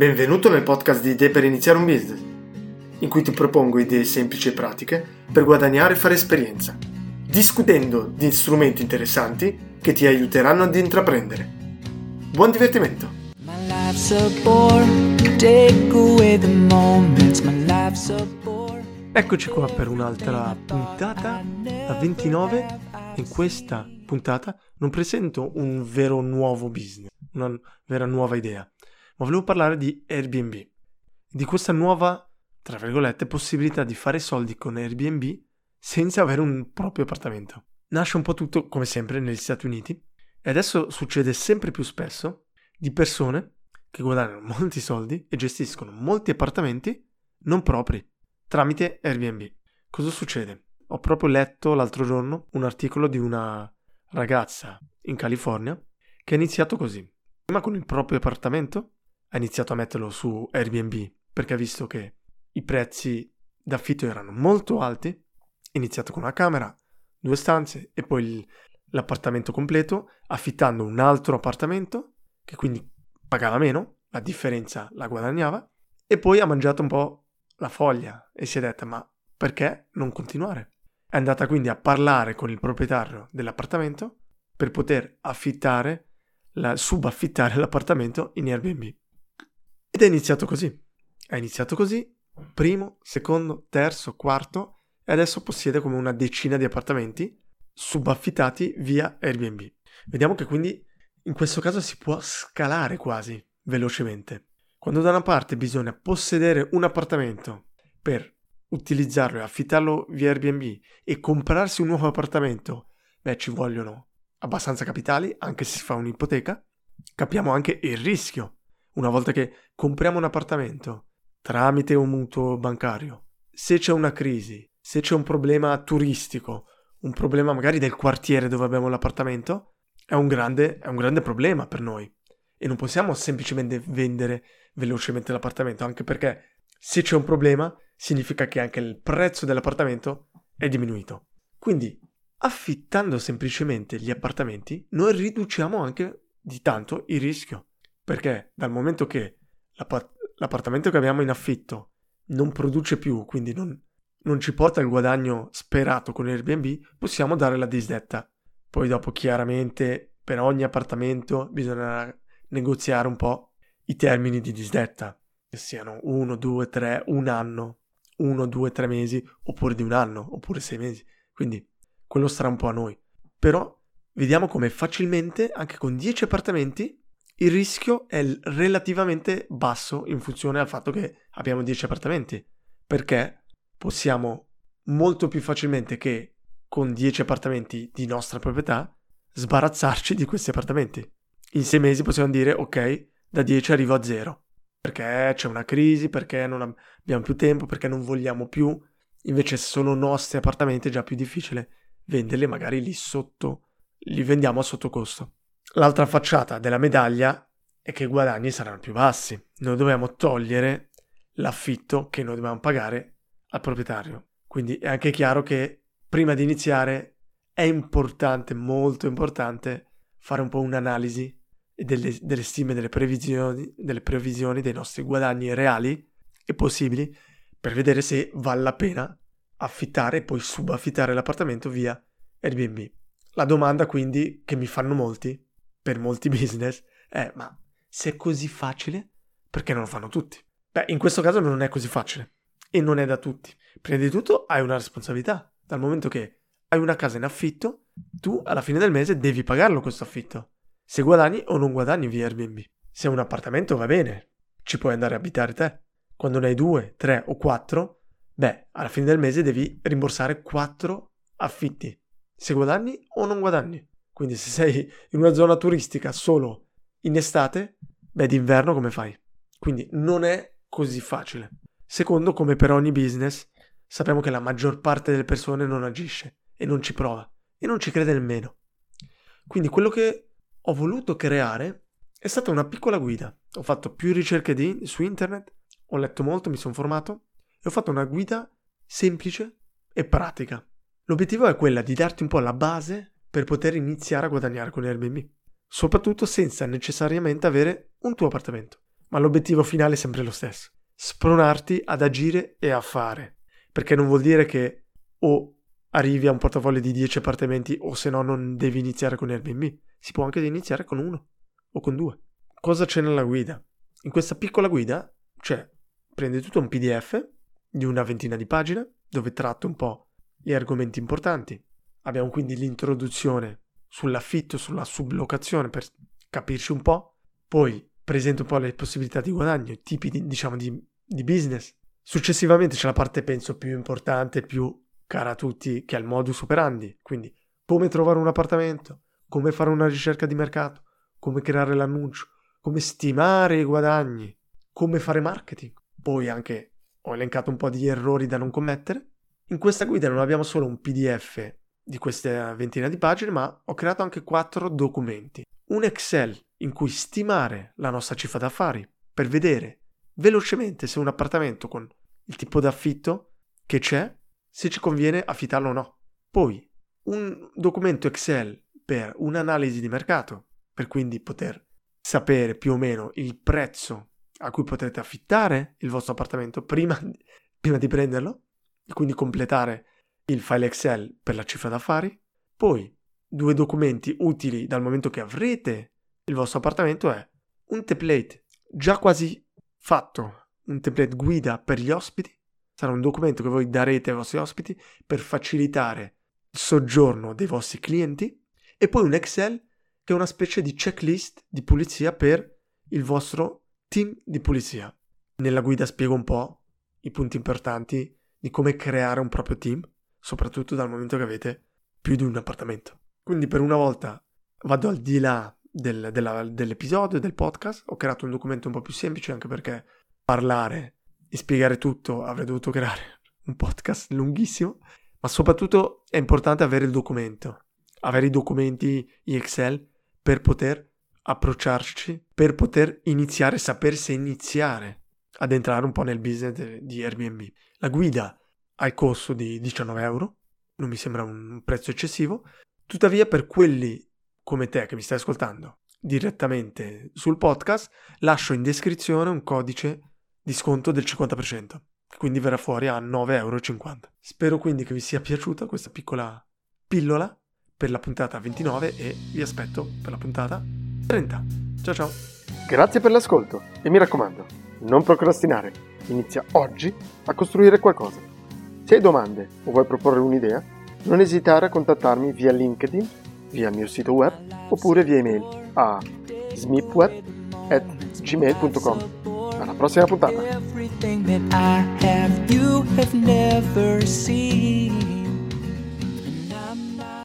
Benvenuto nel podcast di Idee per iniziare un business, in cui ti propongo idee semplici e pratiche per guadagnare e fare esperienza, discutendo di strumenti interessanti che ti aiuteranno ad intraprendere. Buon divertimento! Eccoci qua per un'altra puntata, la 29, in questa puntata non presento un vero nuovo business, una vera nuova idea. Ma volevo parlare di Airbnb, di questa nuova, tra virgolette, possibilità di fare soldi con Airbnb senza avere un proprio appartamento. Nasce un po' tutto, come sempre, negli Stati Uniti e adesso succede sempre più spesso di persone che guadagnano molti soldi e gestiscono molti appartamenti non propri tramite Airbnb. Cosa succede? Ho proprio letto l'altro giorno un articolo di una ragazza in California che ha iniziato così. Prima con il proprio appartamento, ha iniziato a metterlo su Airbnb perché ha visto che i prezzi d'affitto erano molto alti. Ha iniziato con una camera, 2 stanze e poi l'appartamento completo, affittando un altro appartamento che quindi pagava meno, la differenza la guadagnava e poi ha mangiato un po' la foglia e si è detta ma perché non continuare? È andata quindi a parlare con il proprietario dell'appartamento per poter subaffittare l'appartamento in Airbnb. Ed è iniziato così. Ha iniziato così, primo, secondo, terzo, quarto e adesso possiede come una decina di appartamenti subaffittati via Airbnb. Vediamo che quindi in questo caso si può scalare quasi velocemente. Quando da una parte bisogna possedere un appartamento per utilizzarlo e affittarlo via Airbnb e comprarsi un nuovo appartamento, ci vogliono abbastanza capitali, anche se si fa un'ipoteca, capiamo anche il rischio. Una volta che compriamo un appartamento tramite un mutuo bancario, se c'è una crisi, se c'è un problema turistico, un problema magari del quartiere dove abbiamo l'appartamento, è un grande problema per noi. E non possiamo semplicemente vendere velocemente l'appartamento, anche perché se c'è un problema significa che anche il prezzo dell'appartamento è diminuito. Quindi affittando semplicemente gli appartamenti, noi riduciamo anche di tanto il rischio. Perché dal momento che l'appartamento che abbiamo in affitto non produce più, quindi non ci porta il guadagno sperato con Airbnb, possiamo dare la disdetta. Poi dopo chiaramente per ogni appartamento bisognerà negoziare un po' i termini di disdetta, che siano 1, 2, 3, un anno, 1, 2, 3 mesi, oppure di un anno, oppure 6 mesi. Quindi quello starà un po' a noi. Però vediamo come facilmente, anche con 10 appartamenti, il rischio è relativamente basso in funzione al fatto che abbiamo 10 appartamenti, perché possiamo molto più facilmente che con 10 appartamenti di nostra proprietà sbarazzarci di questi appartamenti. In 6 mesi possiamo dire ok, da 10 arrivo a 0, perché c'è una crisi, perché non abbiamo più tempo, perché non vogliamo più. Invece se sono nostri appartamenti è già più difficile venderli, magari li vendiamo a sottocosto. L'altra facciata della medaglia è che i guadagni saranno più bassi. Noi dobbiamo togliere l'affitto che noi dobbiamo pagare al proprietario. Quindi è anche chiaro che prima di iniziare è importante, molto importante, fare un po' un'analisi delle stime, delle previsioni dei nostri guadagni reali e possibili per vedere se vale la pena affittare e poi subaffittare l'appartamento via Airbnb. La domanda quindi che mi fanno molti, per molti business, è ma se è così facile, perché non lo fanno tutti? In questo caso non è così facile e non è da tutti. Prima di tutto hai una responsabilità. Dal momento che hai una casa in affitto, tu alla fine del mese devi pagarlo questo affitto. Se guadagni o non guadagni via Airbnb. Se hai un appartamento va bene, ci puoi andare a abitare te. Quando ne hai 2, 3 o 4, alla fine del mese devi rimborsare 4 affitti. Se guadagni o non guadagni. Quindi se sei in una zona turistica solo in estate, d'inverno come fai? Quindi non è così facile. Secondo, come per ogni business, sappiamo che la maggior parte delle persone non agisce e non ci prova e non ci crede nemmeno. Quindi quello che ho voluto creare è stata una piccola guida. Ho fatto più ricerche su internet, ho letto molto, mi sono formato e ho fatto una guida semplice e pratica. L'obiettivo è quella di darti un po' la base per poter iniziare a guadagnare con Airbnb, soprattutto senza necessariamente avere un tuo appartamento. ma l'obiettivo finale è sempre lo stesso. Spronarti ad agire e a fare, perché non vuol dire che o arrivi a un portafoglio di 10 appartamenti o se no non devi iniziare con Airbnb. Si può anche iniziare con uno o con due. Cosa c'è nella guida? In questa piccola guida prendi tutto un PDF di una ventina di pagine dove tratto un po' gli argomenti importanti. Abbiamo quindi l'introduzione sull'affitto, sulla sublocazione per capirci un po', poi presento un po' le possibilità di guadagno, i tipi di business. Successivamente c'è la parte penso più importante, più cara a tutti, che è il modus operandi, quindi come trovare un appartamento, come fare una ricerca di mercato, come creare l'annuncio, come stimare i guadagni, come fare marketing. Poi anche ho elencato un po' di errori da non commettere. In questa guida non abbiamo solo un PDF di queste ventina di pagine, ma ho creato anche 4 documenti. Un Excel in cui stimare la nostra cifra d'affari per vedere velocemente se un appartamento con il tipo d'affitto che c'è, se ci conviene affittarlo o no. Poi un documento Excel per un'analisi di mercato, per quindi poter sapere più o meno il prezzo a cui potrete affittare il vostro appartamento prima di prenderlo, e quindi completare il file Excel per la cifra d'affari. Poi 2 documenti utili dal momento che avrete il vostro appartamento è un template già quasi fatto, un template guida per gli ospiti. Sarà un documento che voi darete ai vostri ospiti per facilitare il soggiorno dei vostri clienti, e poi un Excel che è una specie di checklist di pulizia per il vostro team di pulizia. Nella guida spiego un po' i punti importanti di come creare un proprio team, soprattutto dal momento che avete più di un appartamento. Quindi per una volta vado al di là dell'episodio, del podcast. Ho creato un documento un po' più semplice, anche perché parlare e spiegare tutto avrei dovuto creare un podcast lunghissimo, ma soprattutto è importante avere il documento, avere i documenti in Excel per poter approcciarci, per poter iniziare, sapere se iniziare ad entrare un po' nel business di Airbnb. La guida ha il costo di 19€, non mi sembra un prezzo eccessivo. Tuttavia per quelli come te che mi stai ascoltando direttamente sul podcast, lascio in descrizione un codice di sconto del 50%, che quindi verrà fuori a 9,50€. Spero quindi che vi sia piaciuta questa piccola pillola per la puntata 29 e vi aspetto per la puntata 30. Ciao ciao. Grazie per l'ascolto e mi raccomando, non procrastinare. Inizia oggi a costruire qualcosa. Se hai domande o vuoi proporre un'idea, non esitare a contattarmi via LinkedIn, via il mio sito web oppure via email a smipweb@gmail.com. Alla prossima puntata.